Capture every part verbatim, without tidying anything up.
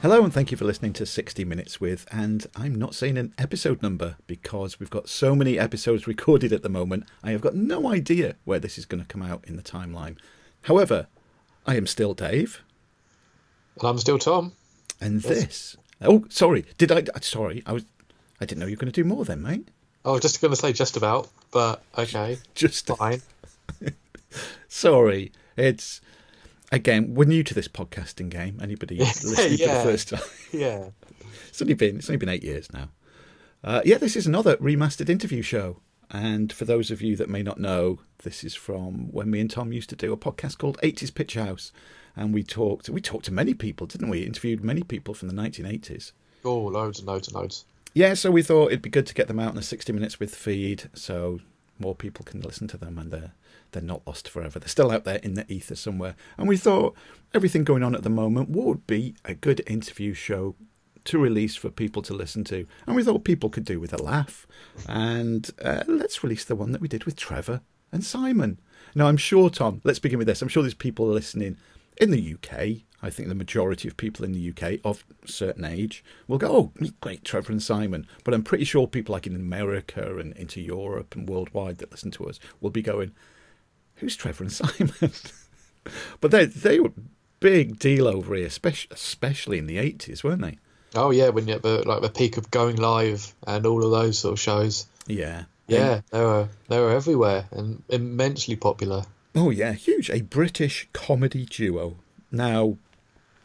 Hello and thank you for listening to sixty minutes With, and I'm not saying an episode number because we've got so many episodes recorded at the moment, I have got no idea where this is going to come out in the timeline. However, I am still Dave. And I'm still Tom. And yes. this... Oh, sorry. Did I... Sorry. I was. I didn't know you were going to do more then, mate. I was just going to say just about, but okay. Just fine. Sorry. It's... Again, we're new to this podcasting game. Anybody listening yeah. for the first time? Yeah, it's only been it's only been eight years now. Uh, yeah, this is another remastered interview show. And for those of you that may not know, this is from when me and Tom used to do a podcast called eighties Pitch House, and we talked we talked to many people, didn't we? Interviewed many people from the nineteen eighties. Oh, loads and loads and loads. Yeah, so we thought it'd be good to get them out in a sixty minutes With feed, so more people can listen to them, and they're they're not lost forever. They're still out there in the ether somewhere. And we thought everything going on at the moment would be a good interview show to release for people to listen to. And we thought people could do with a laugh. And uh, let's release the one that we did with Trevor and Simon. Now, I'm sure, Tom, let's begin with this. I'm sure there's people listening in the U K. I think the majority of people in the U K of a certain age will go, oh, great, Trevor and Simon. But I'm pretty sure people like in America and into Europe and worldwide that listen to us will be going, who's Trevor and Simon? But they they were a big deal over here, especially, especially in the eighties, weren't they? Oh, yeah, when you had the, like, the peak of Going Live and all of those sort of shows. Yeah. Yeah, and they were they were everywhere and immensely popular. Oh, yeah, huge. A British comedy duo. Now,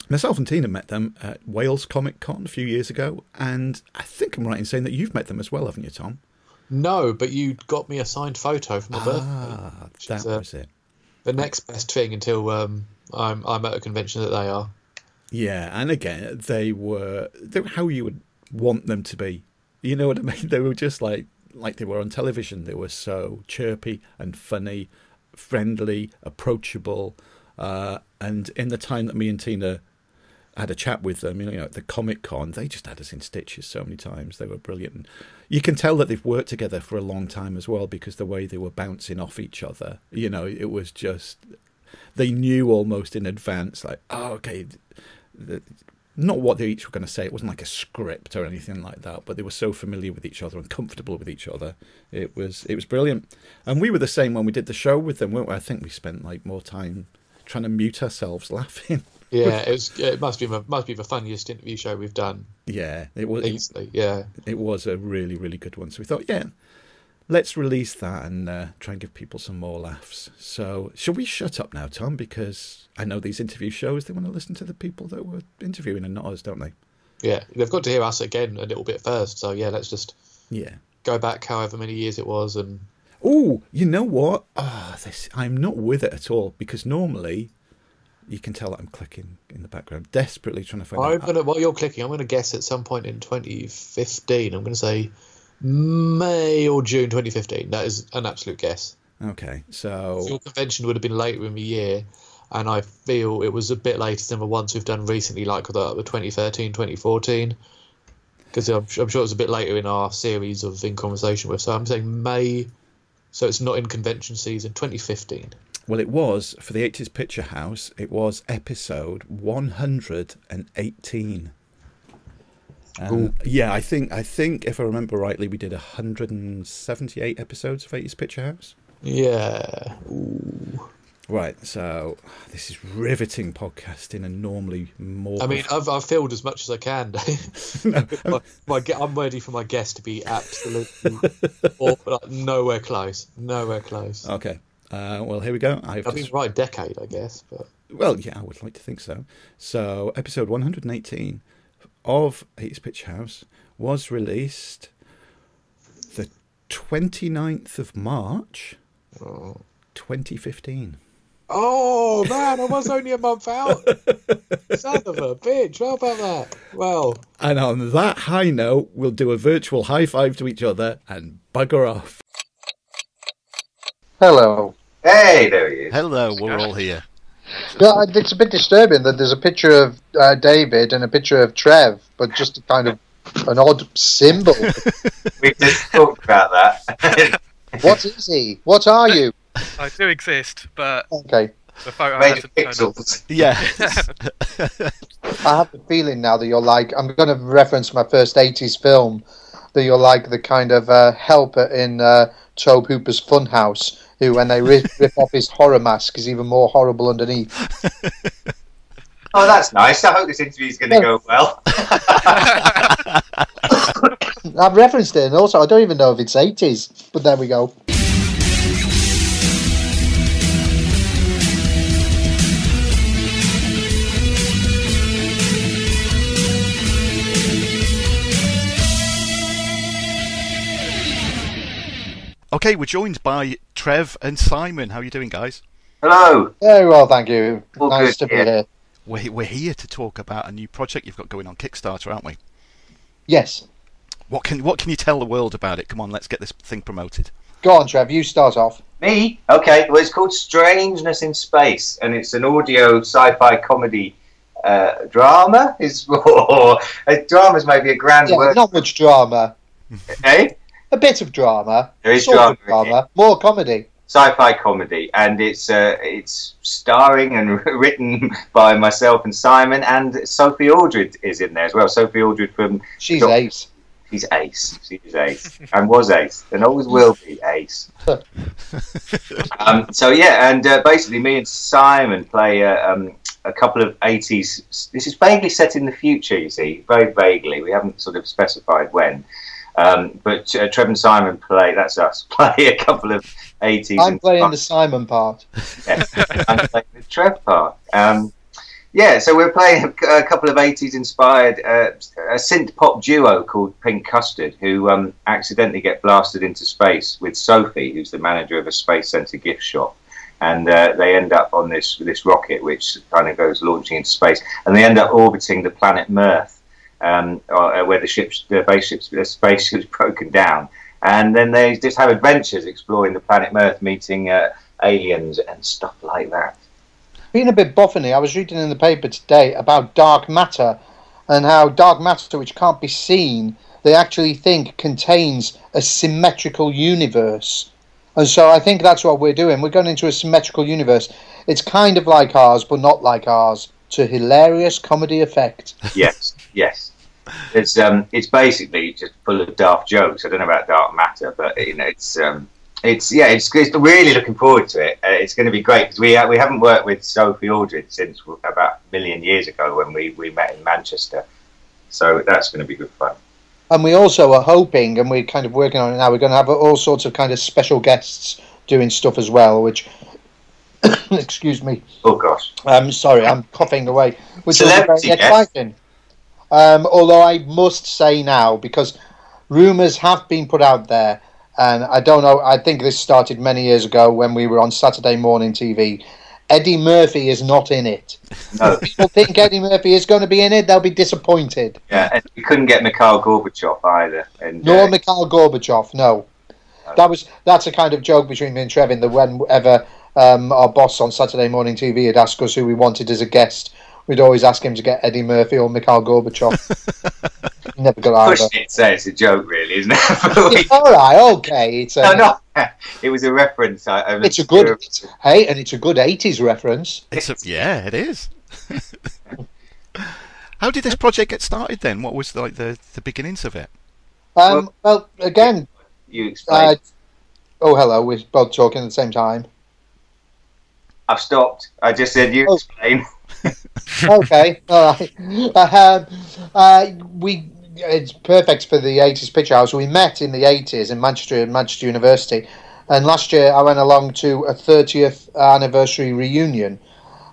myself and Tina met them at Wales Comic Con a few years ago, and I think I'm right in saying that you've met them as well, haven't you, Tom? No, but you got me a signed photo for my ah, birthday. Ah, that uh, was it. The next best thing until um, I'm I'm at a convention that they are. Yeah, and again, they were, they were how you would want them to be. You know what I mean? They were just like, like they were on television. They were so chirpy and funny, friendly, approachable. Uh, and in the time that me and Tina had a chat with them, you know, you know, at the Comic Con, they just had us in stitches so many times. They were brilliant. And you can tell that they've worked together for a long time as well, because the way they were bouncing off each other, you know, it was just, they knew almost in advance, like, oh, okay, the, not what they each were going to say. It wasn't like a script or anything like that, but they were so familiar with each other and comfortable with each other. It was, it was brilliant. And we were the same when we did the show with them, weren't we? I think we spent like more time trying to mute ourselves laughing. Yeah, it, was, it must be must be the funniest interview show we've done. Yeah, it was. Easily, yeah, it was a really really good one. So we thought, yeah, let's release that and uh, try and give people some more laughs. So shall we shut up now, Tom? Because I know these interview shows, they want to listen to the people that were interviewing and not us, don't they? Yeah, they've got to hear us again a little bit first. So yeah, let's just yeah go back however many years it was and. Oh, you know what? Ah, oh, this I'm not with it at all because normally. You can tell that I'm clicking in the background, desperately trying to find I'm out. Gonna, while you're clicking, I'm going to guess at some point in twenty fifteen. I'm going to say May or June twenty fifteen. That is an absolute guess. Okay, so... so your convention would have been later in the year, and I feel it was a bit later than the ones we've done recently, like the, the twenty thirteen, twenty fourteen, because I'm, I'm sure it was a bit later in our series of In Conversation With. So I'm saying May, so it's not in convention season, twenty fifteen. Well, it was, for the eighties Picture House, it was episode one hundred eighteen. Um, yeah, I think I think if I remember rightly, we did one hundred seventy-eight episodes of eighties Picture House. Yeah. Ooh. Right, so this is riveting podcasting and normally more... I mean, I've, I've filled as much as I can, Dave. No, my, my, I'm ready for my guest to be absolutely awful, like, nowhere close, nowhere close. Okay. Uh, well, here we go. I've been right a decade, I guess. But... Well, yeah, I would like to think so. So, episode one hundred eighteen of eighties Pitch House was released the twenty-ninth of March, oh. twenty fifteen. Oh, man, I was only a month out. Son of a bitch. How about that? Well. And on that high note, we'll do a virtual high five to each other and bugger off. Hello. Hey, there he is. Hello, we're all here. Yeah, it's a bit disturbing that there's a picture of uh, David and a picture of Trev, but just a kind of an odd symbol. We've just talked about that. What is he? What are you? I do exist, but okay. The photo made of pixels. Yeah. I have the feeling now that you're like, I'm going to reference my first eighties film, that you're like the kind of uh, helper in uh, Tobe Hooper's Funhouse, who, when they rip, rip off his horror mask, is even more horrible underneath. Oh, that's nice. I hope this interview is going to yeah. go well. I've referenced it, and also I don't even know if it's eighties, but there we go. Okay, we're joined by Trev and Simon. How are you doing, guys? Hello. Very well, thank you. All nice good, to yeah. be here. We're, we're here to talk about a new project you've got going on Kickstarter, aren't we? Yes. What can what can you tell the world about it? Come on, let's get this thing promoted. Go on, Trev. You start off. Me? Okay. Well, it's called Strangeness in Space, and it's an audio sci-fi comedy uh, drama. Is oh, drama's maybe a grand yeah, word. Not much drama. Eh? A bit of drama, there is sort drama, of drama more comedy, sci-fi comedy, and it's uh, it's starring and written by myself and Simon, and Sophie Aldred is in there as well. Sophie Aldred from she's Doctor ace, she's ace, she's ace, and was ace, and always will be ace. um, so yeah, and uh, basically, me and Simon play a, um, a couple of eighties. This is vaguely set in the future, you see, very vaguely. We haven't sort of specified when. Um, but uh, Trevor and Simon play, that's us, play a couple of eighties. I'm playing the Simon part. Yes, I'm playing the Trev part. Um, yeah, so we're playing a, a couple of eighties inspired, uh, a synth pop duo called Pink Custard, who um, accidentally get blasted into space with Sophie, who's the manager of a Space Centre gift shop. And uh, they end up on this, this rocket, which kind of goes launching into space. And they end up orbiting the planet Mirth. Um, or, uh, where the ships, the base ships, the space ships broken down, and then they just have adventures exploring the planet Mirth, meeting uh, aliens and stuff like that. Being a bit boffiny, I was reading in the paper today about dark matter, and how dark matter, which can't be seen, they actually think contains a symmetrical universe, and so I think that's what we're doing. We're going into a symmetrical universe. It's kind of like ours, but not like ours, to hilarious comedy effect. Yes, yes. It's um, it's basically just full of daft jokes. I don't know about dark matter, but you know, it's um, it's yeah, it's, it's really looking forward to it. Uh, it's going to be great because we uh, we haven't worked with Sophie Aldred since about a million years ago when we we met in Manchester. So that's going to be good fun. And we also are hoping, and we're kind of working on it now. We're going to have all sorts of kind of special guests doing stuff as well, which. Excuse me. Oh gosh. I'm um, sorry. I'm coughing away. Which is very exciting. Um, although I must say now, because rumours have been put out there, and I don't know, I think this started many years ago when we were on Saturday morning T V, Eddie Murphy is not in it. No. If people think Eddie Murphy is going to be in it, they'll be disappointed. Yeah, and we couldn't get Mikhail Gorbachev either. And, Nor uh, Mikhail Gorbachev, no. no. That was That's a kind of joke between me and Trevin, that whenever um, our boss on Saturday morning T V had asked us who we wanted as a guest, we'd always ask him to get Eddie Murphy or Mikhail Gorbachev. Never got either. Push it, so it's a joke, really, isn't it? All right, okay. It's a, no, no. It was a reference. I, I it's a good. It's, hey, and it's a good eighties reference. It's a, yeah, it is. How did this project get started then? What was like the the beginnings of it? Um, well, well, again, you explained. Uh, oh, hello. We're both talking at the same time. I've stopped. I just said you oh. explain. Okay, all right. Uh, uh, we it's perfect for the eighties Pitch House. We met in the eighties in Manchester at Manchester University, and last year I went along to a thirtieth anniversary reunion,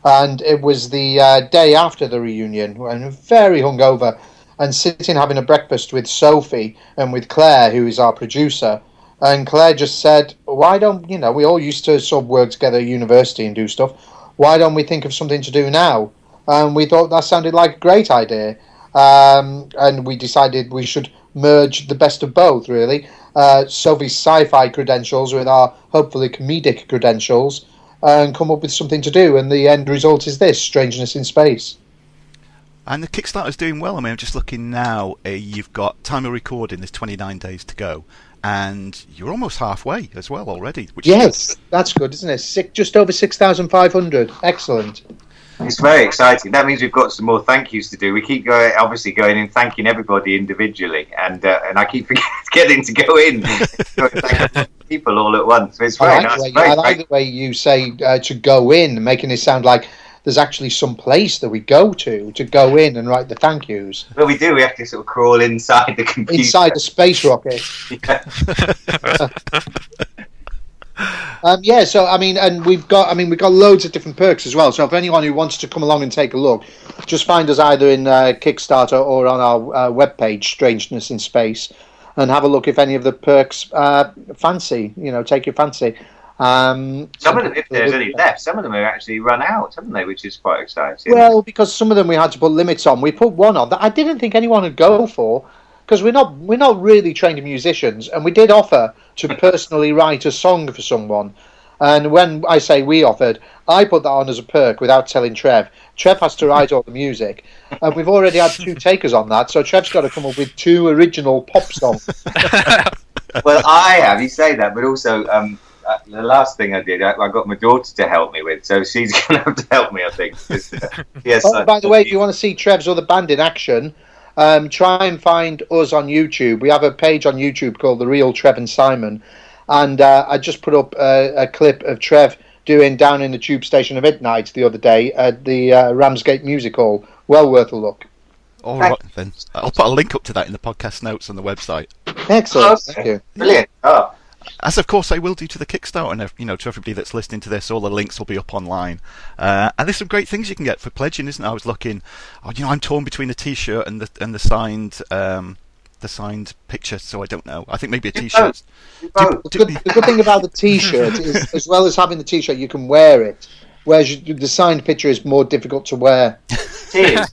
and it was the uh, day after the reunion, and very hungover, and sitting having a breakfast with Sophie and with Claire, who is our producer, and Claire just said, "Why don't you know we all used to sort of work together at university and do stuff." Why don't we think of something to do now? And we thought that sounded like a great idea. Um, and we decided we should merge the best of both, really. Uh, Sophie's sci-fi credentials with our hopefully comedic credentials, and come up with something to do. And the end result is this, Strangeness in Space. And the Kickstarter's doing well. I mean, I'm just looking now. Uh, you've got time of recording. There's twenty-nine days to go. and you're almost halfway as well already. Which yes, is... that's good, isn't it? Six, just over six thousand five hundred. Excellent. It's very exciting. That means we've got some more thank yous to do. We keep going, obviously going in thanking everybody individually, and uh, and I keep forgetting to go in thank people all at once. It's very I like nice. The way, I like the way you say uh, to go in, making it sound like there's actually some place that we go to to go in and write the thank yous. Well, we do. We have to sort of crawl inside the computer, inside the space rocket. Yeah. Um, yeah, so I mean, and we've got, I mean, we've got loads of different perks as well. So if anyone who wants to come along and take a look, just find us either in uh, Kickstarter or on our uh, webpage, Strangeness in Space, and have a look if any of the perks uh, fancy. You know, take your fancy. Um, some of them, if there's any left, some of them are actually run out, haven't they? Which is quite exciting. Well, because some of them we had to put limits on. We put one on that I didn't think anyone would go for. Because we're not we're not really trained musicians, and we did offer to personally write a song for someone. And when I say we offered, I put that on as a perk without telling Trev. Trev has to write all the music, and we've already had two takers on that. So Trev's got to come up with two original pop songs. Well, I have. You say that, but also um, the last thing I did, I, I got my daughter to help me with. So she's going to have to help me, I think. Yes. Oh, by the way, if you want to see Trev's other band in action. Um, try and find us on YouTube. We have a page on YouTube called The Real Trev and Simon, and uh, I just put up a, a clip of Trev doing Down in the Tube Station at Midnight the other day at the uh, Ramsgate Music Hall. Well worth a look. All right, then. I'll put a link up to that in the podcast notes on the website. Excellent. Awesome. Thank you. Brilliant. Oh. As of course I will do to the Kickstarter, and you know, to everybody that's listening to this, all the links will be up online. Uh, and there's some great things you can get for pledging, isn't there? I was looking, oh, you know, I'm torn between the T-shirt and the and the signed um, the signed picture, so I don't know. I think maybe a T-shirt. Do, do, the, good, the good thing about the T-shirt is, as well as having the T-shirt, you can wear it. Whereas the signed picture is more difficult to wear. It is.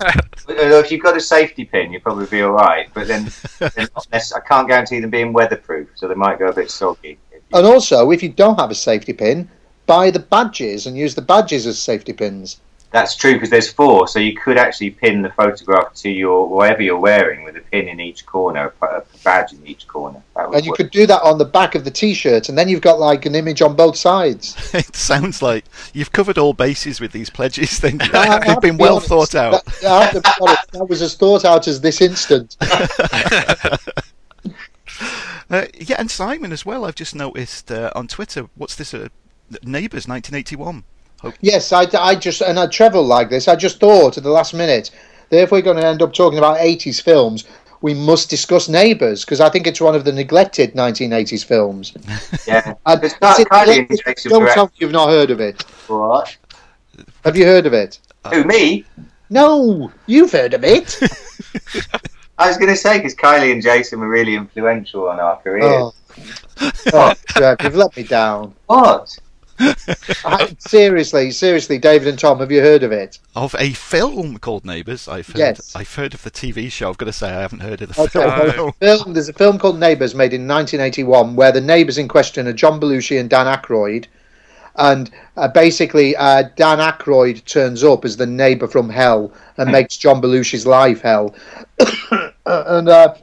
If you've got a safety pin, you'll probably be all right. But then, I can't guarantee them being weatherproof, so they might go a bit soggy. And also, if you don't have a safety pin, buy the badges and use the badges as safety pins. That's true, because there's four, so you could actually pin the photograph to your whatever you're wearing with a pin in each corner, a badge in each corner. And you could do that on the back of the T-shirt, and then you've got like an image on both sides. It sounds like you've covered all bases with these pledges. They've been well thought out. That was as thought out as this instant. uh, yeah, and Simon as well, I've just noticed uh, on Twitter, what's this, uh, Neighbours nineteen eighty-one? Hope. Yes, I, I just, and I travel like this, I just thought at the last minute that if we're going to end up talking about eighties films, we must discuss Neighbours, because I think it's one of the neglected nineteen eighties films. Yeah. I, it's not it, Kylie it, it, don't tell me you've not heard of it. What? Have you heard of it? Who, me? No, you've heard of it. I was going to say, because Kylie and Jason were really influential on our careers. Oh, oh Trev, you've let me down. What? I, seriously, seriously, David and Tom, have you heard of it? Of a film called Neighbours? I've heard, yes. I've heard of the T V show. I've got to say, I haven't heard of the okay, film. No. There's, a film there's a film called Neighbours made in nineteen eighty-one where the neighbours in question are John Belushi and Dan Aykroyd. And uh, basically, uh, Dan Aykroyd turns up as the neighbour from hell and makes John Belushi's life hell. And uh,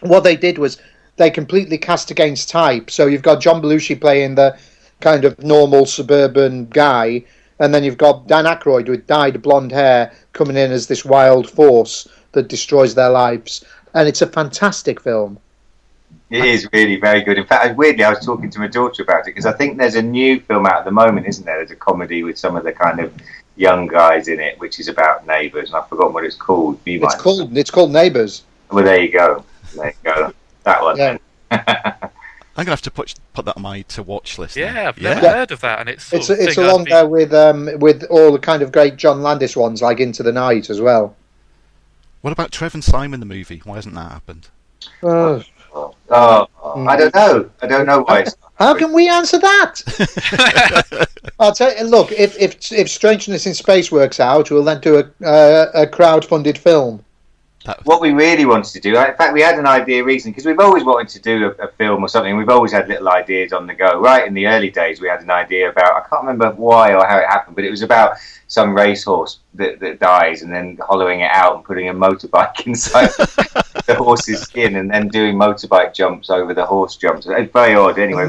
what they did was they completely cast against type. So you've got John Belushi playing the kind of normal suburban guy, and then you've got Dan Aykroyd with dyed blonde hair coming in as this wild force that destroys their lives, and it's a fantastic film. It is really very good. In fact, weirdly, I was talking to my daughter about it, because I think there's a new film out at the moment, isn't there? There's a comedy with some of the kind of young guys in it, which is about neighbours, and I've forgotten what it's called. You it's called know. It's called Neighbours. Well, there you go. There you go. That one. Yeah. I'm going to have to put put that on my to-watch list. Yeah, now. I've never yeah. heard of that. and It's it's, it's along there with um, with all the kind of great John Landis ones, like Into the Night as well. What about Trevor and Simon, the movie? Why hasn't that happened? Uh, oh, oh, oh, I don't know. I don't know why. It's how can we answer that? I'll tell you, look, if, if, if Strangeness in Space works out, we'll then do a, uh, a crowd-funded film. That was what we really wanted to do. In fact, we had an idea recently, because we've always wanted to do a, a film or something. We've always had little ideas on the go. Right in the early days, we had an idea about, I can't remember why or how it happened, but it was about some racehorse that, that dies, and then hollowing it out and putting a motorbike inside the horse's skin, and then doing motorbike jumps over the horse jumps. It's very odd anyway.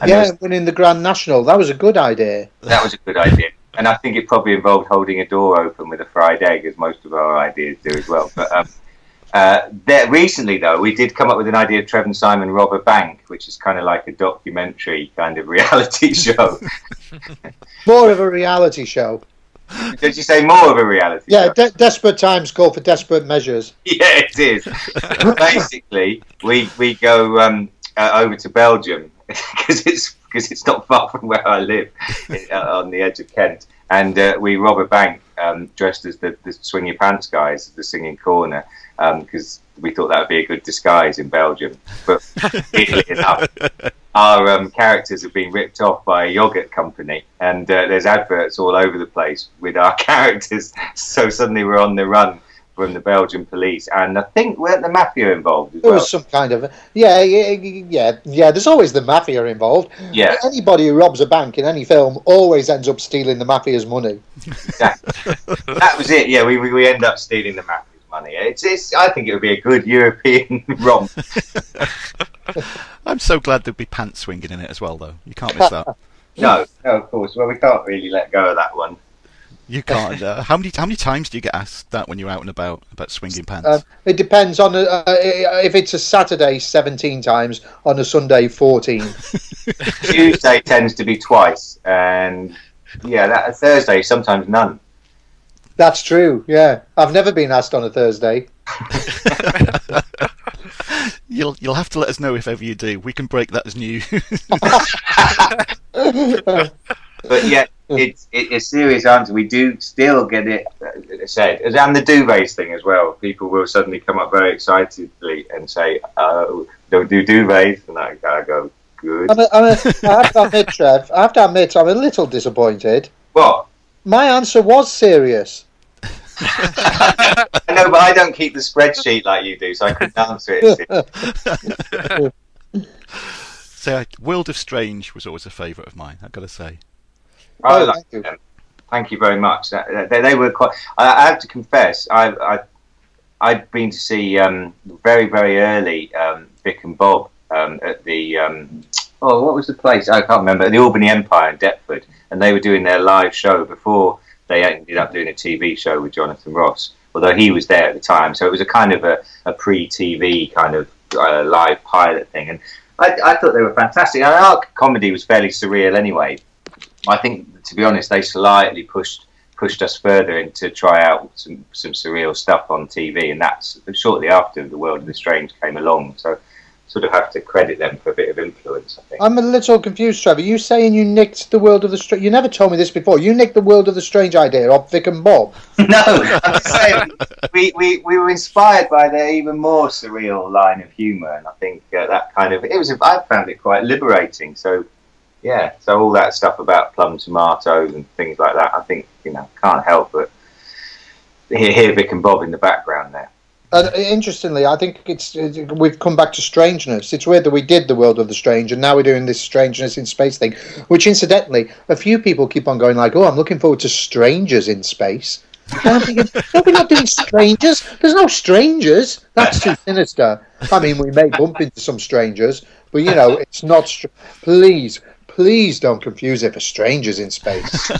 And yeah, was, winning the Grand National. That was a good idea. That was a good idea. And I think it probably involved holding a door open with a fried egg, as most of our ideas do as well. But um, uh, there, recently, though, we did come up with an idea of Trevor and Simon rob a bank, which is kind of like a documentary kind of reality show. More of a reality show. Did you say more of a reality yeah, show? Yeah, de desperate times call for desperate measures. Yeah, it is. Basically, we, we go um, uh, over to Belgium, because it's because it's not far from where I live, on the edge of Kent, and uh, we rob a bank um, dressed as the, the Swing Your Pants guys, the Singing Corner, because um, we thought that would be a good disguise in Belgium. But weirdly enough, our um, characters have been ripped off by a yogurt company, and uh, there's adverts all over the place with our characters. So suddenly we're on the run from the Belgian police, and I think weren't the mafia involved as well? There was some kind of, yeah, yeah, yeah, yeah. There's always the mafia involved. Yeah, anybody who robs a bank in any film always ends up stealing the mafia's money. Exactly. That was it. Yeah, we, we we end up stealing the mafia's money. It's it's. I think it would be a good European romp. I'm so glad there'd be pants swinging in it as well, though. You can't miss that. No, no, of course. Well, we can't really let go of that one. You can't. Uh, how many how many times do you get asked that when you're out and about about swinging pants? Uh, it depends on uh, if it's a Saturday seventeen times, on a Sunday fourteen. Tuesday tends to be twice, and yeah, that, Thursday sometimes none. That's true. Yeah, I've never been asked on a Thursday. You'll you'll have to let us know if ever you do. We can break that as news. But yeah, it's, it's a serious answer. We do still get it said. And the duvets thing as well. People will suddenly come up very excitedly and say, oh, don't do duvets. And I go, good. I'm a, I'm a, I have to admit, Trev, I have to admit I'm a little disappointed. What? My answer was serious. I know, but I don't keep the spreadsheet like you do, so I couldn't answer it. So World of Strange was always a favourite of mine, I've got to say. I oh, like thank them. You. Thank you very much. They, they were quite. I have to confess, I, I I'd been to see um, very very early um, Vic and Bob um, at the um, oh what was the place? I can't remember. The Albany Empire in Deptford, and they were doing their live show before they ended up doing a T V show with Jonathan Ross. Although he was there at the time, so it was a kind of a, a pre-T V kind of uh, live pilot thing, and I, I thought they were fantastic. And our comedy was fairly surreal anyway. I think, to be honest, they slightly pushed pushed us further into try out some, some surreal stuff on T V, and that's shortly after the World of the Strange came along. So, sort of have to credit them for a bit of influence, I think. I'm a little confused, Trevor. You saying you nicked the World of the Strange? You never told me this before. You nicked the World of the Strange idea of Vic and Bob? No, I'm just saying we, we we were inspired by their even more surreal line of humour, and I think uh, that kind of it was. I found it quite liberating. So. Yeah, so all that stuff about plum tomatoes and things like that, I think, you know, can't help but hear, hear Vic and Bob in the background there. Uh, interestingly, I think it's we've come back to strangeness. It's weird that we did the World of the Strange, and now we're doing this Strangeness in Space thing, which incidentally, a few people keep on going like, oh, I'm looking forward to Strangers in Space. And I'm thinking, no, we're not doing strangers. There's no strangers. That's too sinister. I mean, we may bump into some strangers, but, you know, it's not... Str please... Please don't confuse it for Strangers in Space.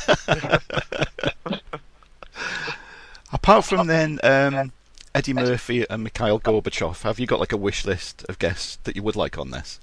Apart from then, um, Eddie Murphy and Mikhail Gorbachev, have you got like a wish list of guests that you would like on this?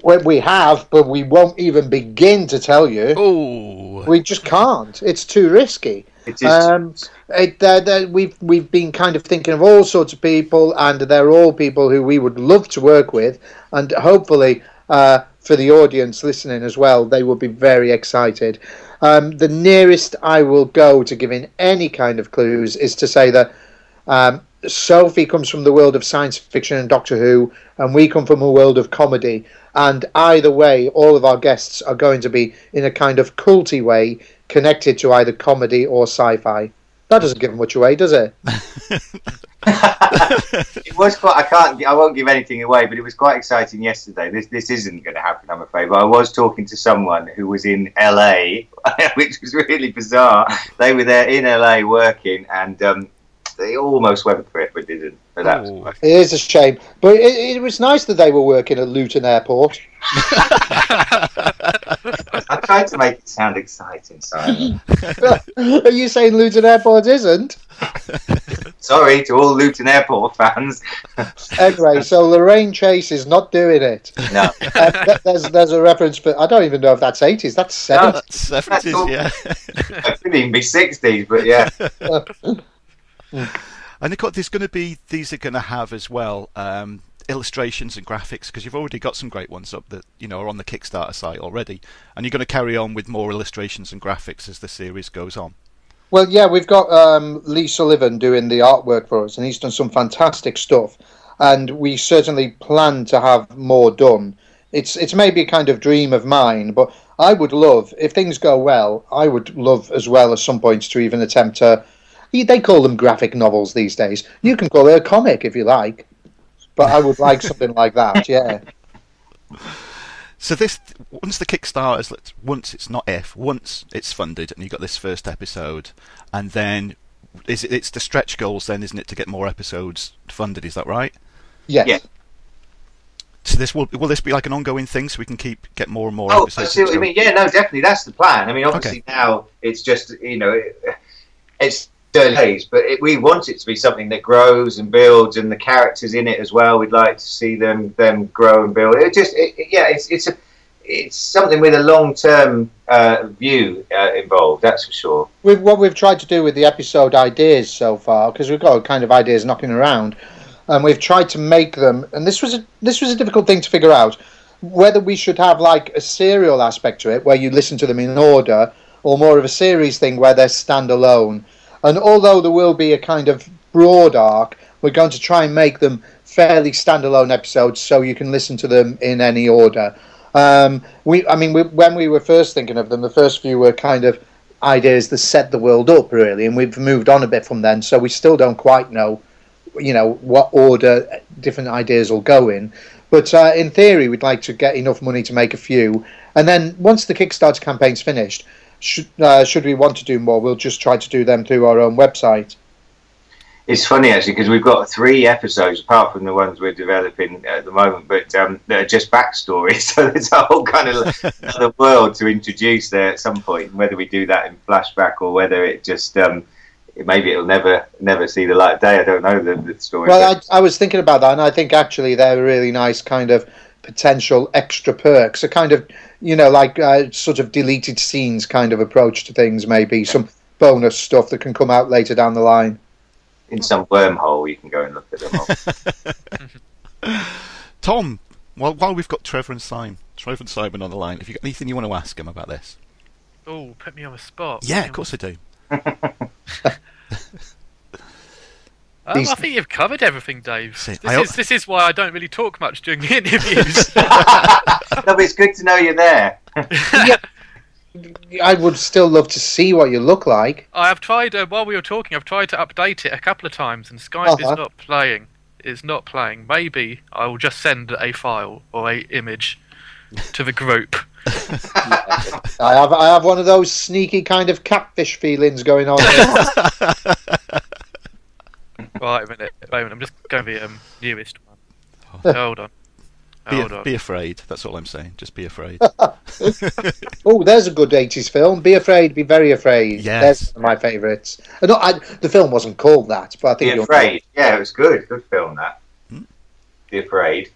Well, we have, but we won't even begin to tell you. Oh, we just can't. It's too risky. It is. Um, it, uh, uh, we've we've been kind of thinking of all sorts of people, and they're all people who we would love to work with, and hopefully. Uh, for the audience listening as well, they will be very excited. Um, the nearest I will go to giving any kind of clues is to say that um, Sophie comes from the world of science fiction and Doctor Who, and we come from a world of comedy. And either way, all of our guests are going to be, in a kind of culty way, connected to either comedy or sci-fi. That doesn't give much away, does it? It was quite. I can't. I won't give anything away, but it was quite exciting yesterday. This this isn't going to happen, I'm afraid. But I was talking to someone who was in L A, which was really bizarre. They were there in L A working, and um, they almost went for it, but didn't. But that was it is a shame. But it, it was nice that they were working at Luton Airport. I tried to make it sound exciting, Simon. Are you saying Luton Airport isn't? Sorry to all Luton Airport fans. Anyway, so Lorraine Chase is not doing it. No. Uh, th- there's there's a reference, but I don't even know if that's eighties. That's seventies. No, that's seventies, that's all, yeah. It could even be sixties, but yeah. And they've got, there's going to be, these are going to have as well... Um, illustrations and graphics, because you've already got some great ones up that, you know, are on the Kickstarter site already, and you're going to carry on with more illustrations and graphics as the series goes on. Well, yeah, we've got um, Lee Sullivan doing the artwork for us, and he's done some fantastic stuff, and we certainly plan to have more done. It's it's maybe a kind of dream of mine, but I would love, if things go well, I would love as well at some point to even attempt to, they call them graphic novels these days. You can call it a comic if you like. But I would like something like that, yeah. So this, once the Kickstarter's, once it's not if, once it's funded and you got this first episode, and then is it, it's the stretch goals then, isn't it, to get more episodes funded? Is that right? Yes. Yeah. So this will will this be like an ongoing thing, so we can keep get more and more oh, episodes? Oh, I see what you mean. Yeah, no, definitely, that's the plan. I mean, obviously okay. Now it's just, you know, it, it's. Days, but it, we want it to be something that grows and builds, and the characters in it as well. We'd like to see them them grow and build. It just, it, yeah, it's it's a, it's something with a long term uh, view uh, involved. That's for sure. With what we've tried to do with the episode ideas so far, because we've got kind of ideas knocking around, and we've tried to make them. And this was a, this was a difficult thing to figure out, whether we should have like a serial aspect to it, where you listen to them in order, or more of a series thing where they're standalone. And although there will be a kind of broad arc, we're going to try and make them fairly standalone episodes so you can listen to them in any order. Um, we, I mean, we, when we were first thinking of them, the first few were kind of ideas that set the world up, really, and we've moved on a bit from then, so we still don't quite know, you know, what order different ideas will go in. But uh, in theory, we'd like to get enough money to make a few. And then once the Kickstarter campaign's finished... Should, uh, should we want to do more, we'll just try to do them through our own website. It's funny, actually, because we've got three episodes, apart from the ones we're developing at the moment, but um, that are just backstories, so there's a whole kind of another world to introduce there at some point, whether we do that in flashback or whether it just, um, maybe it'll never never see the light of day, I don't know the, the story. Well, I, I was thinking about that, and I think actually they're really nice kind of potential extra perks, a kind of, you know, like uh, sort of deleted scenes kind of approach to things, maybe some bonus stuff that can come out later down the line. In some wormhole, you can go and look at them all. Tom, well, while we've got Trevor and Simon, Trevor and Simon on the line, have you got anything you want to ask him about this? Oh, put me on the spot. Yeah, of course I do. Um, I think you've covered everything, Dave. See, this, I, is, this is why I don't really talk much during the interviews. No, but it's good to know you're there. Yeah. I would still love to see what you look like. I've tried, uh, while we were talking, I've tried to update it a couple of times, and Skype uh-huh. is not playing. It's not playing. Maybe I will just send a file or a image to the group. I have, I have one of those sneaky kind of catfish feelings going on here. Right, a minute, wait a minute, I'm just going to be the um, newest one. Oh. Hold on. Hold be, on. Be afraid, that's all I'm saying, just be afraid. Oh, there's a good eighties film, Be Afraid, Be Very Afraid. Yes. There's one of my favourites. No, I, the film wasn't called that, but I think... Be you're Afraid, right. Yeah, it was good, good film that. Hmm? Be Afraid.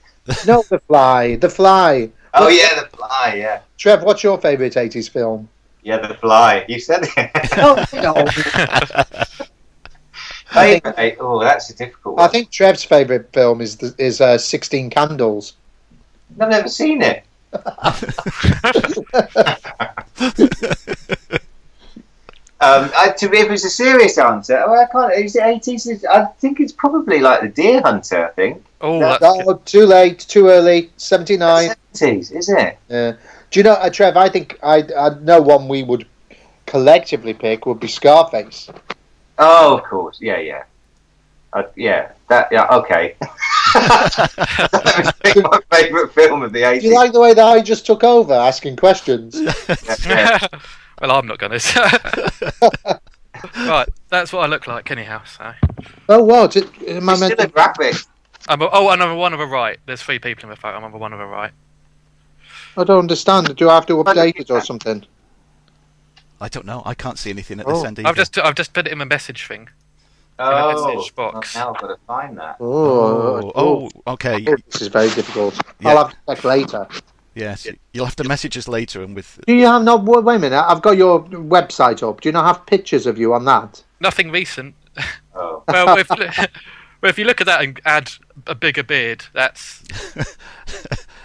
No, The Fly, The Fly. Oh what's yeah, The Fly, yeah. Trev, what's your favourite eighties film? Yeah, The Fly, you said it. Oh, no. I think, oh, that's a difficult one. I think Trev's favourite film is the, is uh, sixteen Candles. I've never seen it. um, I, to, if it's a serious answer, well, I can't. Is it eighties? I think it's probably like The Deer Hunter. I think. Oh, no, no, too late, too early. seventy-nine. Seventies, is it? Yeah. Do you know, uh, Trev? I think I, I know one we would collectively pick would be Scarface. Oh, of course. Yeah, yeah. Uh, yeah, that. Yeah, okay. That was my favourite film of the eighties. Do you like the way that I just took over asking questions? Yeah, yeah. Well, I'm not going to. So. Right, that's what I look like, anyhow. So. Oh, wow. Did, am I meant to... graphic. I'm a, oh, and I'm one of a right. There's three people in the photo. I'm a one of a right. I don't understand. Do I have to update it or something? I don't know. I can't see anything at oh. this end either. I've just, I've just put it in my message thing. Oh, in message box. Now I've got to find that. Oh, oh, oh okay. Oh, this is very difficult. Yeah. I'll have to check later. Yes, you'll have to message us later. And with do you have no? Wait a minute. I've got your website up. Do you not have pictures of you on that? Nothing recent. Oh. Well, if, well, if you look at that and add a bigger beard, that's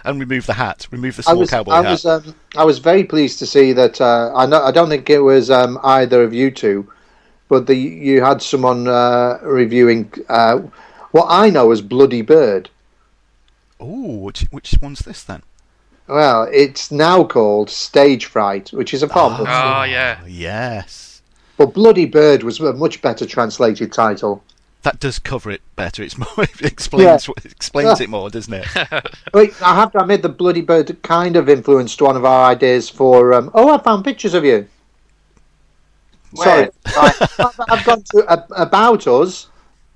and remove the hat, remove the small I was, cowboy I hat. Was, um, I was very pleased to see that. Uh, I know. I don't think it was um, either of you two, but the, you had someone uh, reviewing uh, what I know as Bloody Bird. Oh, which which one's this then? Well, it's now called Stage Fright, which is a problem. Oh, oh yeah, yes. But Bloody Bird was a much better translated title. That does cover it better. It's more it explains yeah. it explains yeah. it more, doesn't it? Wait, I have to admit, the Bloody Bird kind of influenced one of our ideas for. Um, oh, I found pictures of you. Where? Sorry, I've, I've gone to uh, About Us,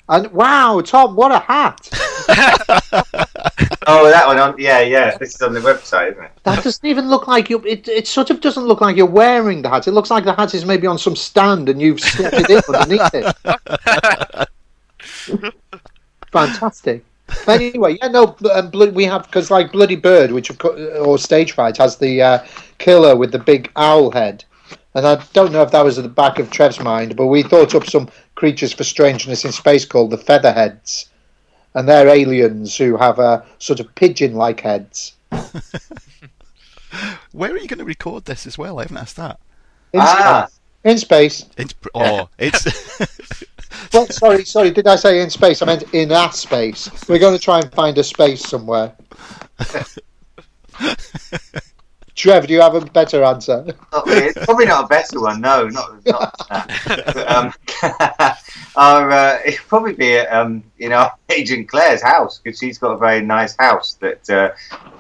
and wow, Tom, what a hat! Oh, that one on, yeah, yeah. This is on the website, isn't it? That doesn't even look like you. It, it sort of doesn't look like you're wearing the hat. It looks like the hat is maybe on some stand and you've slipped it in underneath it. Fantastic. Anyway, yeah, no, we have because like Bloody Bird, which of course, or Stage Fright, has the uh, killer with the big owl head, and I don't know if that was at the back of Trev's mind, but we thought up some creatures for Strangeness in Space called the Featherheads. And they're aliens who have a sort of pigeon-like heads. Where are you going to record this as well? I haven't asked that. In ah. space. In space. In, oh, it's... well, sorry, sorry. Did I say in space? I meant in a space. We're going to try and find a space somewhere. Trev, do you have a better answer? Not really. Probably not a better one. No, not, not that. But, um, our, uh, it'd probably be at, um, in our agent Claire's house because she's got a very nice house that uh,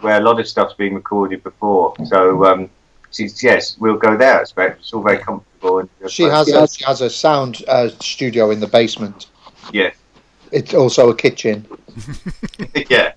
where a lot of stuff's been recorded before. So um, she's yes, we'll go there. I expect it's all very comfortable. And she has a, she has a sound uh, studio in the basement. Yeah, it's also a kitchen. Yeah.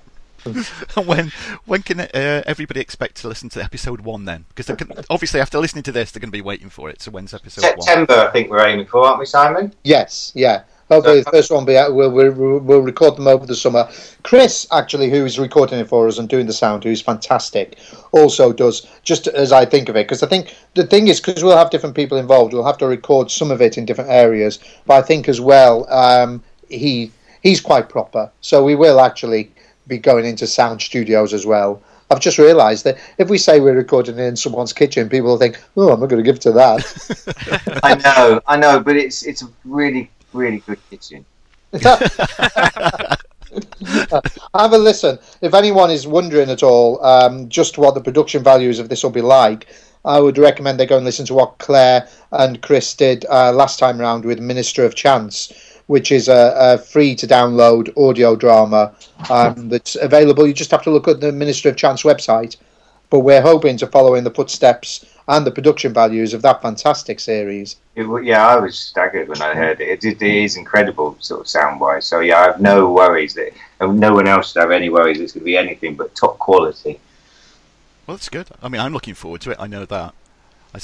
when when can uh, everybody expect to listen to episode one then? Because they can, obviously after listening to this, they're going to be waiting for it. So when's episode September, one? September, I think we're aiming for, aren't we, Simon? Yes, yeah. Hopefully so, the first one will be out. We'll, we'll, we'll record them over the summer. Chris, actually, who is recording it for us and doing the sound, who's fantastic, also does, just as I think of it, because I think the thing is, because we'll have different people involved, we'll have to record some of it in different areas. But I think as well, um, he he's quite proper. So we will actually... be going into sound studios as well. I've just realised that if we say we're recording in someone's kitchen, people will think, "Oh, I'm not going to give to that." I know, I know, but it's it's a really, really good kitchen. Have a listen. If anyone is wondering at all um, just what the production values of this will be like, I would recommend they go and listen to what Claire and Chris did uh, last time round with Minister of Chance, which is a, a free-to-download audio drama um, that's available. You just have to look at the Minister of Chance website. But we're hoping to follow in the footsteps and the production values of that fantastic series. It, yeah, I was staggered when I heard it. It, it is incredible, sort of sound-wise. So, yeah, I have no worries. That, and no one else should have any worries. It's going to be anything but top quality. Well, that's good. I mean, I'm looking forward to it. I know that.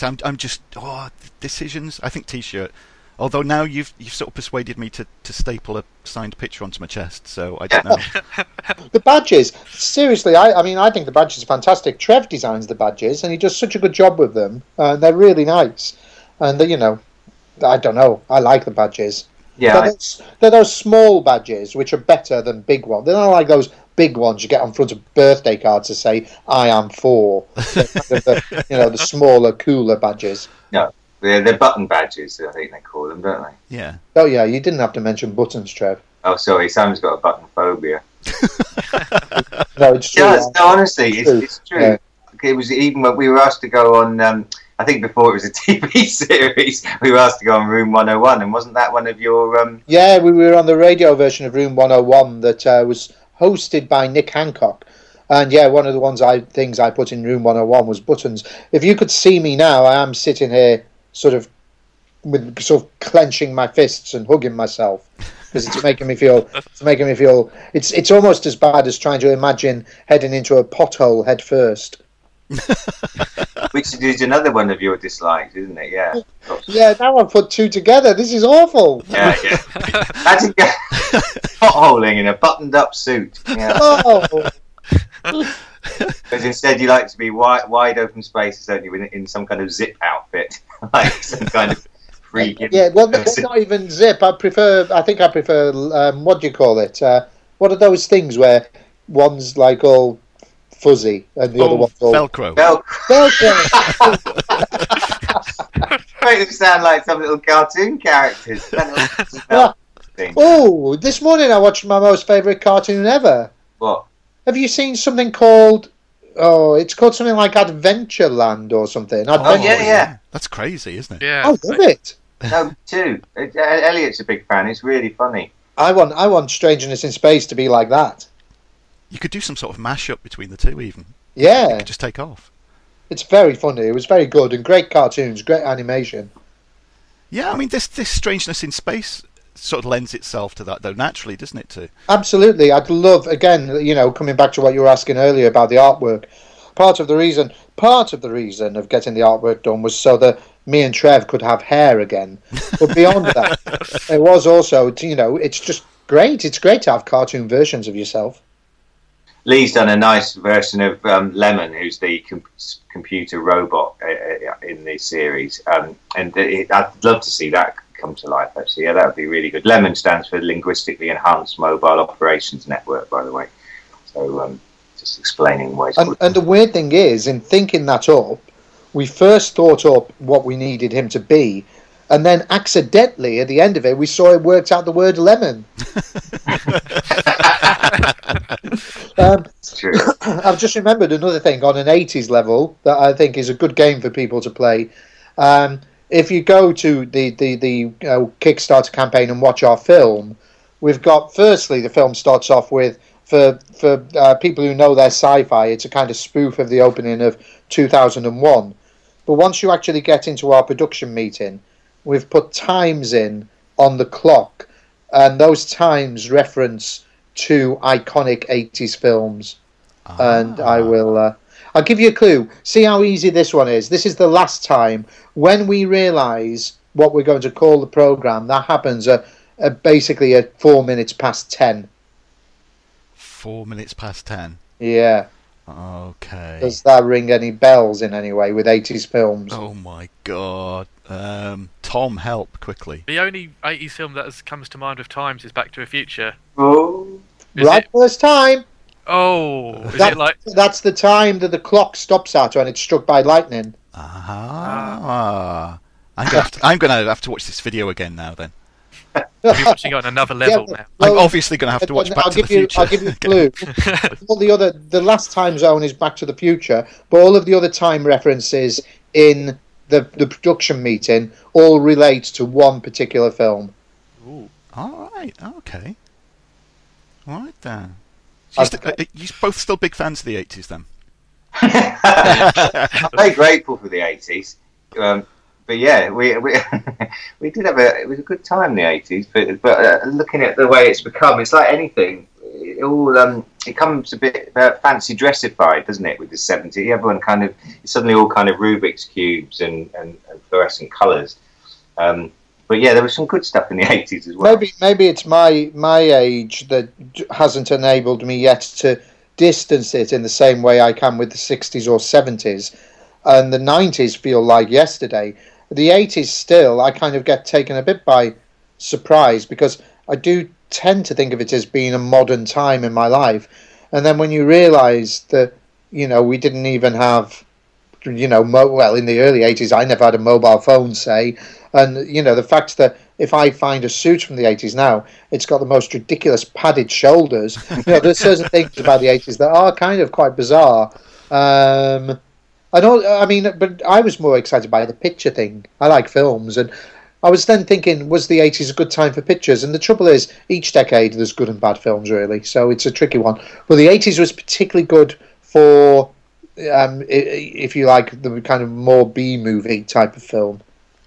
I'm, I'm just... Oh, decisions. I think T-shirt... Although now you've you've sort of persuaded me to, to staple a signed picture onto my chest, so I don't know. The badges, seriously, I, I mean, I think the badges are fantastic. Trev designs the badges, and he does such a good job with them, and they're really nice. And they, you know, I don't know, I like the badges. Yeah, they're, I... those, they're those small badges which are better than big ones. They're not like those big ones you get on front of birthday cards to say "I am four." They're kind of the, you know, the smaller, cooler badges. Yeah. They're, they're button badges, I think they call them, don't they? Yeah. Oh, yeah, you didn't have to mention buttons, Trev. Oh, sorry, Sam's got a button phobia. No, it's true. Yes, no, honestly, it's, it's true. It's true. Yeah. It was even when we were asked to go on, um, I I think before it was a T V series, we were asked to go on Room one oh one, and wasn't that one of your... Um... Yeah, we were on the radio version of Room one oh one that uh, was hosted by Nick Hancock. And yeah, one of the ones I things I put in Room one oh one was buttons. If you could see me now, I am sitting here sort of with sort of clenching my fists and hugging myself, because it's making me feel it's making me feel it's it's almost as bad as trying to imagine heading into a pothole head first. Which is another one of your dislikes, isn't it? Yeah. Yeah. Now I've put two together. This is awful. Yeah, yeah. Imagine potholing in a buttoned-up suit. Yeah. Oh. Because instead you like to be wide, wide open spaces, don't you, in, in some kind of zip outfit, like some kind of freaking... Yeah, well, that's not even zip. I prefer, I think I prefer, um, what do you call it? Uh, what are those things where one's like all fuzzy and the oh, other one's all... Velcro. Velcro. Velcro. They sound like some little cartoon characters. Oh, this morning I watched my most favourite cartoon ever. What? Have you seen something called, oh, it's called something like Adventureland or something? Adventure. Oh, yeah, yeah. That's crazy, isn't it? Yeah. I love it. No, too. Elliot's a big fan. It's really funny. I want I want Strangeness in Space to be like that. You could do some sort of mash-up between the two, even. Yeah. You could just take off. It's very funny. It was very good, and great cartoons, great animation. Yeah, I mean, this this Strangeness in Space... sort of lends itself to that, though, naturally, doesn't it, too? Absolutely. I'd love, again, you know, coming back to what you were asking earlier about the artwork, part of the reason part of the reason of getting the artwork done was so that me and Trev could have hair again. But beyond that, it was also, you know, it's just great. It's great to have cartoon versions of yourself. Lee's done a nice version of um, Lemon, who's the com computer robot uh, in the series, um, and it, I'd love to see that come to life, actually. Yeah, that would be really good. Lemon stands for Linguistically Enhanced Mobile Operations Network, by the way. So um, just explaining ways. And, and the weird thing is, in thinking that up, we first thought up what we needed him to be, and then accidentally at the end of it we saw it worked out the word lemon. um, True. I've just remembered another thing on an eighties level that I think is a good game for people to play. Um, if you go to the, the, the uh, Kickstarter campaign and watch our film, we've got, firstly, the film starts off with, for, for uh, people who know their sci-fi, it's a kind of spoof of the opening of two thousand one. But once you actually get into our production meeting, we've put times in on the clock, and those times reference to iconic eighties films. Ah. And I will... Uh, I'll give you a clue. See how easy this one is. This is the last time when we realise what we're going to call the programme. That happens at, at basically at four minutes past ten. Four minutes past ten? Yeah. Okay. Does that ring any bells in any way with eighties films? Oh, my God. Um, Tom, help, quickly. The only eighties film that has, comes to mind with times is Back to the Future. Oh. Is right it? First time. Oh, is that, it like... that's the time that the clock stops at when it's struck by lightning. Ah, I'm gonna, have to, I'm gonna have to watch this video again now. Then I'm watching on another level yeah, now. Well, I'm obviously gonna have to watch Back I'll to give the you, Future. I'll give you a clue. All the other, the last time zone is Back to the Future, but all of the other time references in the the production meeting all relate to one particular film. Ooh. All right. Okay. All right then. So you're both still big fans of the eighties, then? I'm very grateful for the eighties, um, but yeah, we we, we did have a it was a good time in the eighties. But but uh, looking at the way it's become, it's like anything. It all um, it comes a bit uh, fancy dressified, doesn't it? With the seventies, everyone kind of it's suddenly all kind of Rubik's cubes and and, and fluorescent colours. Um, But yeah, there was some good stuff in the eighties as well. Maybe maybe it's my my age that hasn't enabled me yet to distance it in the same way I can with the sixties or seventies, and the nineties feel like yesterday. The eighties still, I kind of get taken a bit by surprise because I do tend to think of it as being a modern time in my life, and then when you realise that, you know, we didn't even have, you know, mo well, in the early eighties, I never had a mobile phone, say. And, you know, the fact that if I find a suit from the eighties now, it's got the most ridiculous padded shoulders. You know, there's certain things about the eighties that are kind of quite bizarre. Um, I don't. I mean, but I was more excited by the picture thing. I like films, and I was then thinking, was the eighties a good time for pictures? And the trouble is, each decade there's good and bad films, really. So it's a tricky one. But the eighties was particularly good for, um, if you like, the kind of more B movie type of film.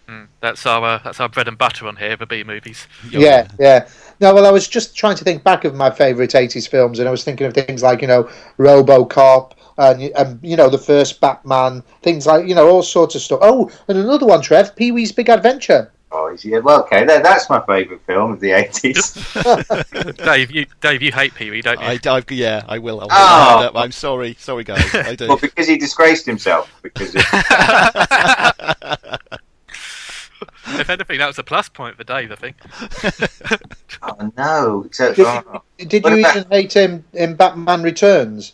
Mm, that's our uh, that's our bread and butter on here, the B movies. Yeah, yeah. No, well, I was just trying to think back of my favourite eighties films, and I was thinking of things like, you know, RoboCop, and, and you know, the first Batman, things like, you know, all sorts of stuff. Oh, and another one, Trev, Pee-wee's Big Adventure. Oh, yeah, well, okay, that, that's my favourite film of the eighties. Dave, you Dave, you hate Pee-wee, don't you? I, I, yeah, I will. I will. Oh. I'm sorry, sorry, guys. I do. Well, because he disgraced himself. Because. Of... If anything, that was a plus point for Dave, I think. Oh, no. Except, did oh. you, did you about... even hate him in Batman Returns?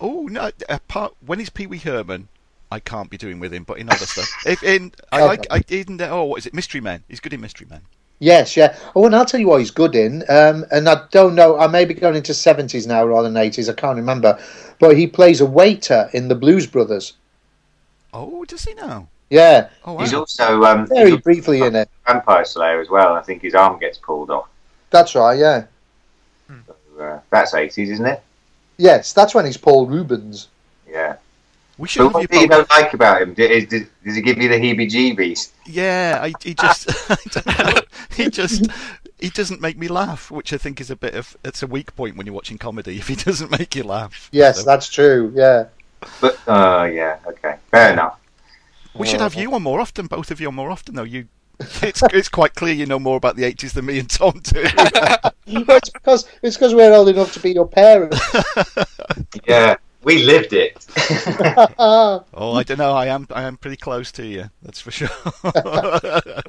Oh, no. Apart, when is Pee Wee Herman? I can't be doing with him, but in other stuff. If in I like I in oh what is it? Mystery Men. He's good in Mystery Men. Yes, yeah. Oh, and I'll tell you what he's good in. Um, and I don't know. I may be going into seventies now rather than eighties. I can't remember. But he plays a waiter in the Blues Brothers. Oh, does he now? Yeah. Oh, wow. He's also um, very he's briefly in it. Vampire Slayer as well. I think his arm gets pulled off. That's right. Yeah. Hmm. So, uh, that's eighties, isn't it? Yes, that's when he's Paul Rubens. Yeah. We but what do you don't like about him? Does, does, does he give you the heebie-jeebies? Yeah, I, he just, I don't know. he just, he doesn't make me laugh, which I think is a bit of, it's a weak point when you're watching comedy if he doesn't make you laugh. Yes, so. That's true. Yeah. But oh uh, yeah, okay, fair enough. We yeah. should have you on more often. Both of you on more often, though. You, it's it's quite clear you know more about the eighties than me and Tom do. It's because it's because we're old enough to be your parents. Yeah. We lived it. Oh, I don't know. I am. I am pretty close to you. That's for sure. I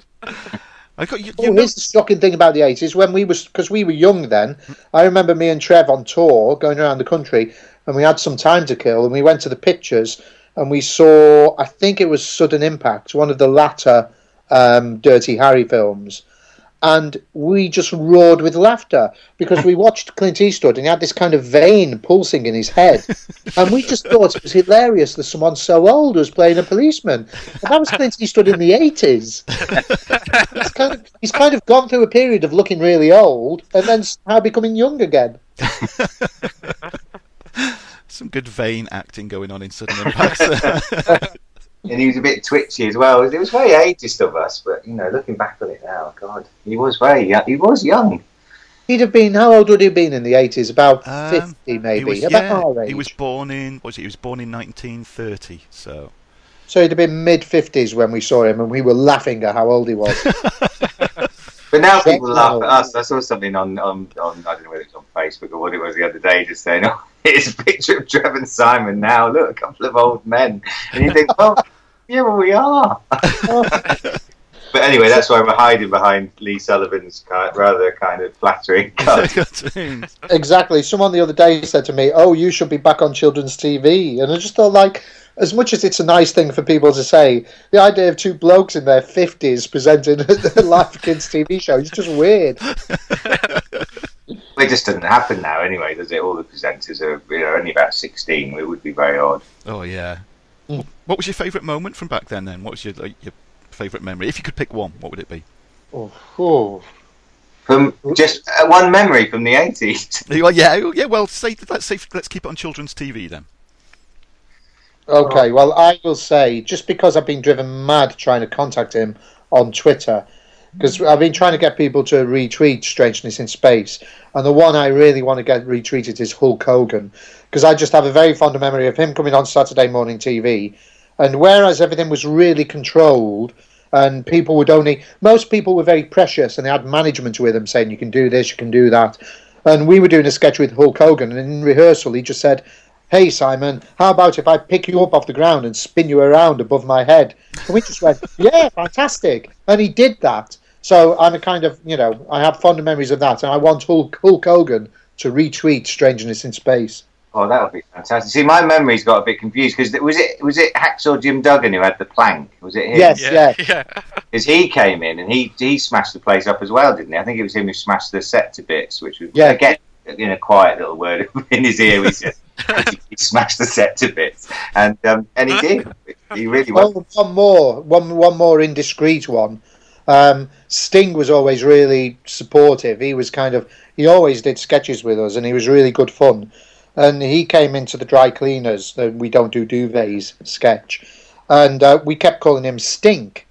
got you. you oh, here's the shocking thing about the eighties when we was because we were young then. I remember me and Trev on tour going around the country, and we had some time to kill, and we went to the pictures, and we saw. I think it was Sudden Impact, one of the latter um, Dirty Harry films. And we just roared with laughter because we watched Clint Eastwood and he had this kind of vein pulsing in his head. And we just thought it was hilarious that someone so old was playing a policeman. And that was Clint Eastwood in the eighties. He's kind of, he's kind of gone through a period of looking really old and then somehow becoming young again. Some good vein acting going on in Sudden Impact. And he was a bit twitchy as well. It was very ageist of us, but you know, looking back on it now, God, he was very young. He was young. He'd have been. How old would he have been in the eighties? About um, fifty, maybe. He was, about yeah, our age. He was born in. What was it? He was born in nineteen thirty. So, so he'd have been mid fifties when we saw him, and we were laughing at how old he was. But now people laugh at us. I saw something on, on on I don't know whether it was on Facebook or what it was the other day, just saying, "Oh, here's a picture of Trevor and Simon now. Look, a couple of old men." And you think, "Oh." Yeah, well, we are. But anyway, that's why we're hiding behind Lee Sullivan's kind, rather kind of flattering cartoons. Exactly. Someone the other day said to me, "Oh, you should be back on children's T V." And I just thought, like, as much as it's a nice thing for people to say, the idea of two blokes in their fifties presenting a live kids T V show is just weird. It just doesn't happen now, anyway, does it? All the presenters are you know, only about sixteen. It would be very odd. Oh, yeah. What was your favourite moment from back then? Then, what was your like, your favourite memory? If you could pick one, what would it be? Oh, oh. From just uh, one memory from the eighties. Well, yeah, yeah. Well, say, let's say let's keep it on children's T V then. Okay. Well, I will say just because I've been driven mad trying to contact him on Twitter, because I've been trying to get people to retweet Strangeness in Space, and the one I really want to get retweeted is Hulk Hogan, because I just have a very fond memory of him coming on Saturday morning T V, and whereas everything was really controlled, and people would only, most people were very precious, and they had management with them saying, you can do this, you can do that, and we were doing a sketch with Hulk Hogan, and in rehearsal he just said, "Hey, Simon, how about if I pick you up off the ground and spin you around above my head?" And we just went, yeah, fantastic. And he did that. So I'm a kind of, you know, I have fond memories of that. And I want Hulk, Hulk Hogan to retweet Strangeness in Space. Oh, that would be fantastic. See, my memories got a bit confused because was it was it Hacksaw Jim Duggan who had the plank? Was it him? Yes, yeah. Because yeah. he came in and he, he smashed the place up as well, didn't he? I think it was him who smashed the set to bits, which was, yeah. again, in a quiet little word in his ear, we said... He smashed the set to bits, and um, and he did. He really was. Oh, one more, one one more indiscreet one. Um, Sting was always really supportive. He was kind of he always did sketches with us, and he was really good fun. And he came into the dry cleaners, the We Don't Do Duvets sketch, and uh, we kept calling him Stink.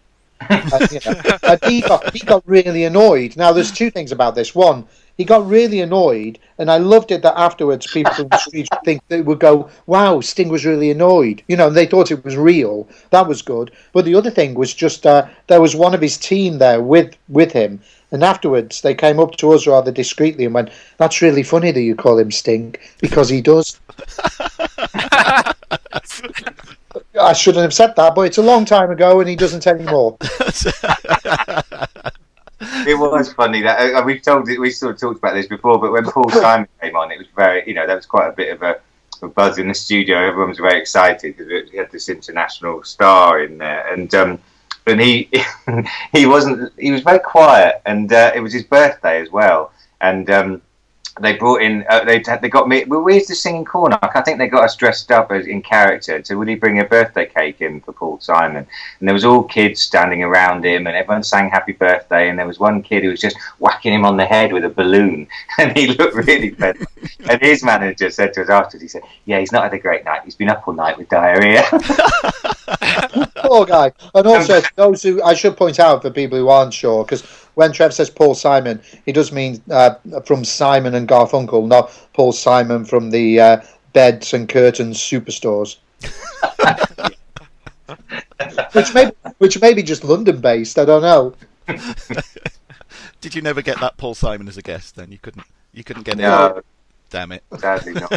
And, you know, and he got he got really annoyed. Now, there's two things about this. One, he got really annoyed, and I loved it that afterwards people from the streets would think they would go, wow, Sting was really annoyed. You know, and they thought it was real. That was good. But the other thing was just uh, there was one of his team there with, with him, and afterwards they came up to us rather discreetly and went, that's really funny that you call him Sting, because he does. I shouldn't have said that, but it's a long time ago and he doesn't anymore. It was funny that we've told it. We sort of talked about this before, but when Paul Simon came on, it was very, you know, that was quite a bit of a, a buzz in the studio. Everyone was very excited because we had this international star in there, and um, and he he wasn't. He was very quiet, and uh, it was his birthday as well, and um, they brought in. Uh, they they got me. Well, where's the singing corner? I think they got us dressed up as in character. So would he bring a birthday cake in for Paul Simon? And there was all kids standing around him, and everyone sang happy birthday. And there was one kid who was just whacking him on the head with a balloon, and he looked really bad. And his manager said to us afterwards, he said, "Yeah, he's not had a great night. He's been up all night with diarrhoea." Poor guy. And also, those who I should point out for people who aren't sure, because when Trev says Paul Simon, he does mean uh, from Simon and Garfunkel, not Paul Simon from the uh, Beds and Curtains superstores. which, may, which may be just London-based, I don't know. Did you never get that Paul Simon as a guest, then? You couldn't, you couldn't get no. it? No. Damn it. Sadly not.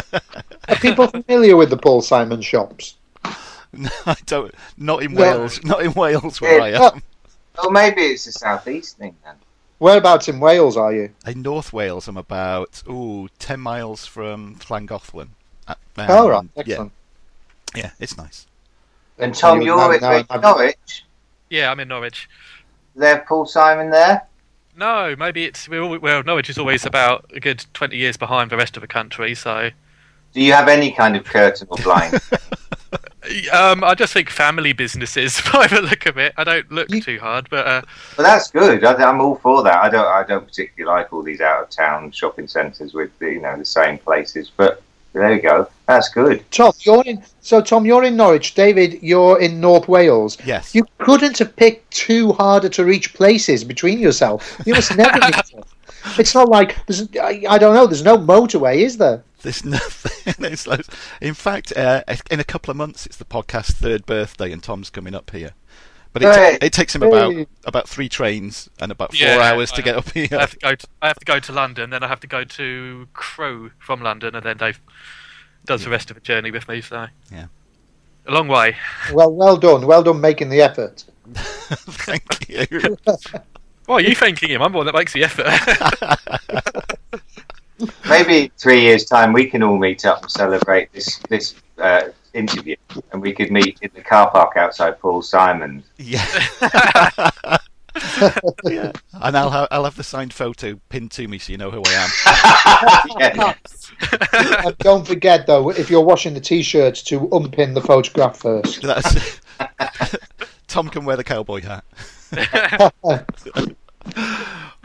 Are people familiar with the Paul Simon shops? No, I don't. Not in well, Wales. Not in Wales where yeah, I am. Well, well, maybe it's a southeast thing then. Whereabouts in Wales are you? In North Wales, I'm about ooh ten miles from Llangollen. Um, oh right, excellent. Yeah, yeah, it's nice. And Tom, so you're, you're in Norwich. Yeah, I'm in Norwich. Is there Paul Simon there? No, maybe it's we're all, well. Norwich is always about a good twenty years behind the rest of the country. So, do you have any kind of curtain or blind? Um, I just think family businesses by the look of it. I don't look too hard, but uh... well, that's good. I, I'm all for that. I don't. I don't particularly like all these out of town shopping centres with the, you know the same places. But there you go. That's good. Tom, you're in. So Tom, you're in Norwich. David, you're in North Wales. Yes. You couldn't have picked two harder to reach places between yourself. You must never. It's not like there's, I, I don't know. There's no motorway, is there? There's nothing. There's loads. In fact, uh, in a couple of months, it's the podcast's third birthday, and Tom's coming up here. But it, hey. t- it takes him about hey. about three trains and about four yeah, hours I, to get up here. I have to go to, I have to go to London, then I have to go to Crewe from London, and then Dave does yeah. the rest of the journey with me. So yeah, a long way. Well, well done, well done, making the effort. Thank you. Why are you thanking him? I'm the one that makes the effort. Maybe three years' time we can all meet up and celebrate this this uh, interview, and we could meet in the car park outside Paul Simon's. Yeah. Yeah. And I'll have, I'll have the signed photo pinned to me so you know who I am. Yes. And don't forget, though, if you're washing the T-shirts, to unpin the photograph first. That's Tom can wear the cowboy hat.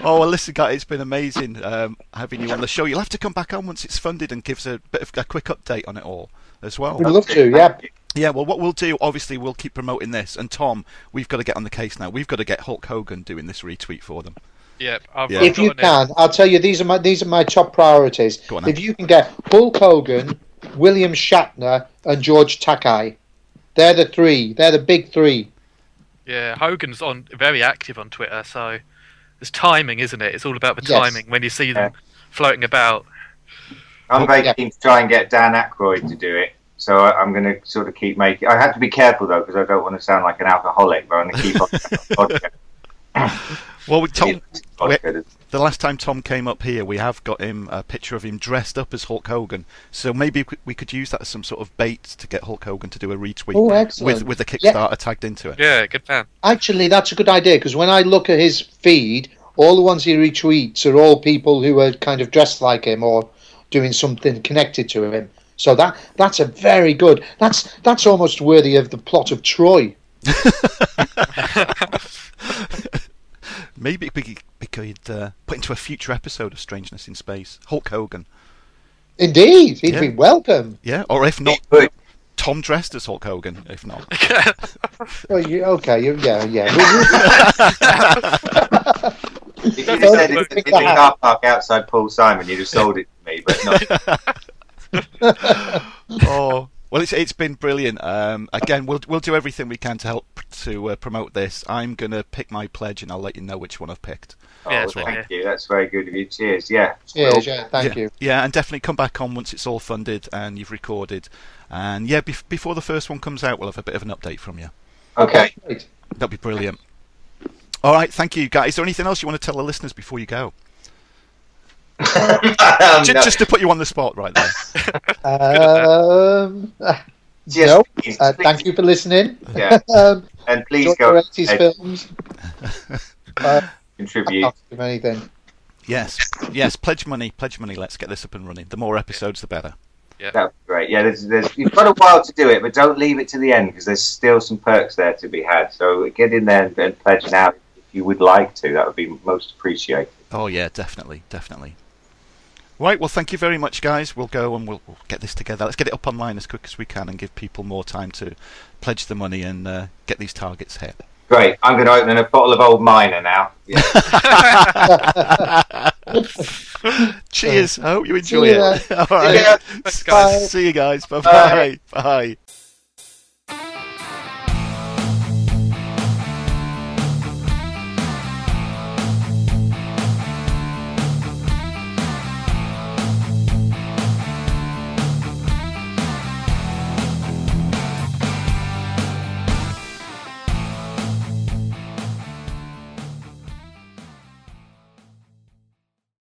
Oh, well, listen, guys, it's been amazing um, having you on the show. You'll have to come back on once it's funded and give us a bit of a quick update on it all as well. We'd love to, yeah. Yeah, well, what we'll do, obviously, we'll keep promoting this. And, Tom, we've got to get on the case now. We've got to get Hulk Hogan doing this retweet for them. Yeah, I've yeah. If you can, I'll tell you, these are my these are my top priorities. Go on now. If you can get Hulk Hogan, William Shatner, and George Takei, they're the three. They're the big three. Yeah, Hogan's on very active on Twitter, so... It's timing, isn't it? It's all about the timing yes. when you see them yeah. floating about. I'm very yeah. keen to try and get Dan Aykroyd to do it, so I'm going to sort of keep making... I have to be careful, though, because I don't want to sound like an alcoholic, but I'm going to keep on... Vodka. Well, with Tom, the last time Tom came up here, we have got him a picture of him dressed up as Hulk Hogan, so maybe we could use that as some sort of bait to get Hulk Hogan to do a retweet oh, with with the Kickstarter yeah. tagged into it. Yeah, good plan. Actually, that's a good idea, because when I look at his feed, all the ones he retweets are all people who are kind of dressed like him or doing something connected to him. So that that's a very good. That's that's almost worthy of the plot of Troy. Maybe we, we could uh, put into a future episode of Strangeness in Space. Hulk Hogan. Indeed, he'd yeah. be welcome. Yeah, or if not, Tom dressed as Hulk Hogan. If not, well, you, okay, you, yeah, yeah. If you just oh, said it's in the car park outside Paul Simon, you'd have sold it to me, but not. Oh well, it's it's been brilliant. Um, again, we'll we'll do everything we can to help to uh, promote this. I'm gonna pick my pledge, and I'll let you know which one I've picked. Oh, yeah, well, thank you. That's very good of you. Cheers. Yeah. Cheers. Well, yeah. Thank yeah, you. Yeah, and definitely come back on once it's all funded and you've recorded. And yeah, be- before the first one comes out, we'll have a bit of an update from you. Okay. okay. That'd be brilliant. All right, thank you, guys. Is there anything else you want to tell the listeners before you go? um, just, no. just to put you on the spot right there. um, yes, no. Please, uh, please. Thank you for listening. Yeah. um, and please go. eighties films. uh, Contribute. I can't do anything. Yes, yes. Pledge money. Pledge money. Let's get this up and running. The more episodes, the better. Yeah, that's great. Yeah, there's, there's, you've got a while to do it, but don't leave it to the end because there's still some perks there to be had. So get in there and, and pledge now. You would like to, that would be most appreciated. Oh yeah, definitely, definitely. Right, well thank you very much guys. We'll go and we'll, we'll get this together. Let's get it up online as quick as we can and give people more time to pledge the money and uh, get these targets hit. Great, I'm going to open a bottle of Old Miner now. Yeah. Cheers, I hope you enjoy see it. All right. See you guys, bye-bye. Bye. Bye.